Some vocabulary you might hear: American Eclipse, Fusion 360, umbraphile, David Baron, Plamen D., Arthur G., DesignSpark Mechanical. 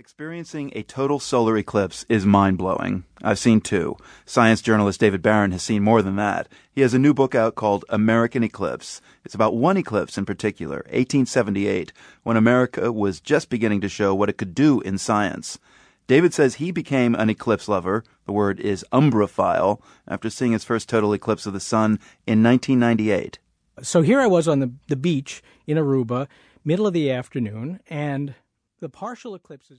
Experiencing a total solar eclipse is mind-blowing. I've seen two. Science journalist David Baron has seen more than that. He has a new book out called American Eclipse. It's about one eclipse in particular, 1878, when America was just beginning to show what it could do in science. David says he became an eclipse lover, the word is umbraphile, after seeing his first total eclipse of the sun in 1998. So here I was on the beach in Aruba, middle of the afternoon, and the partial eclipse is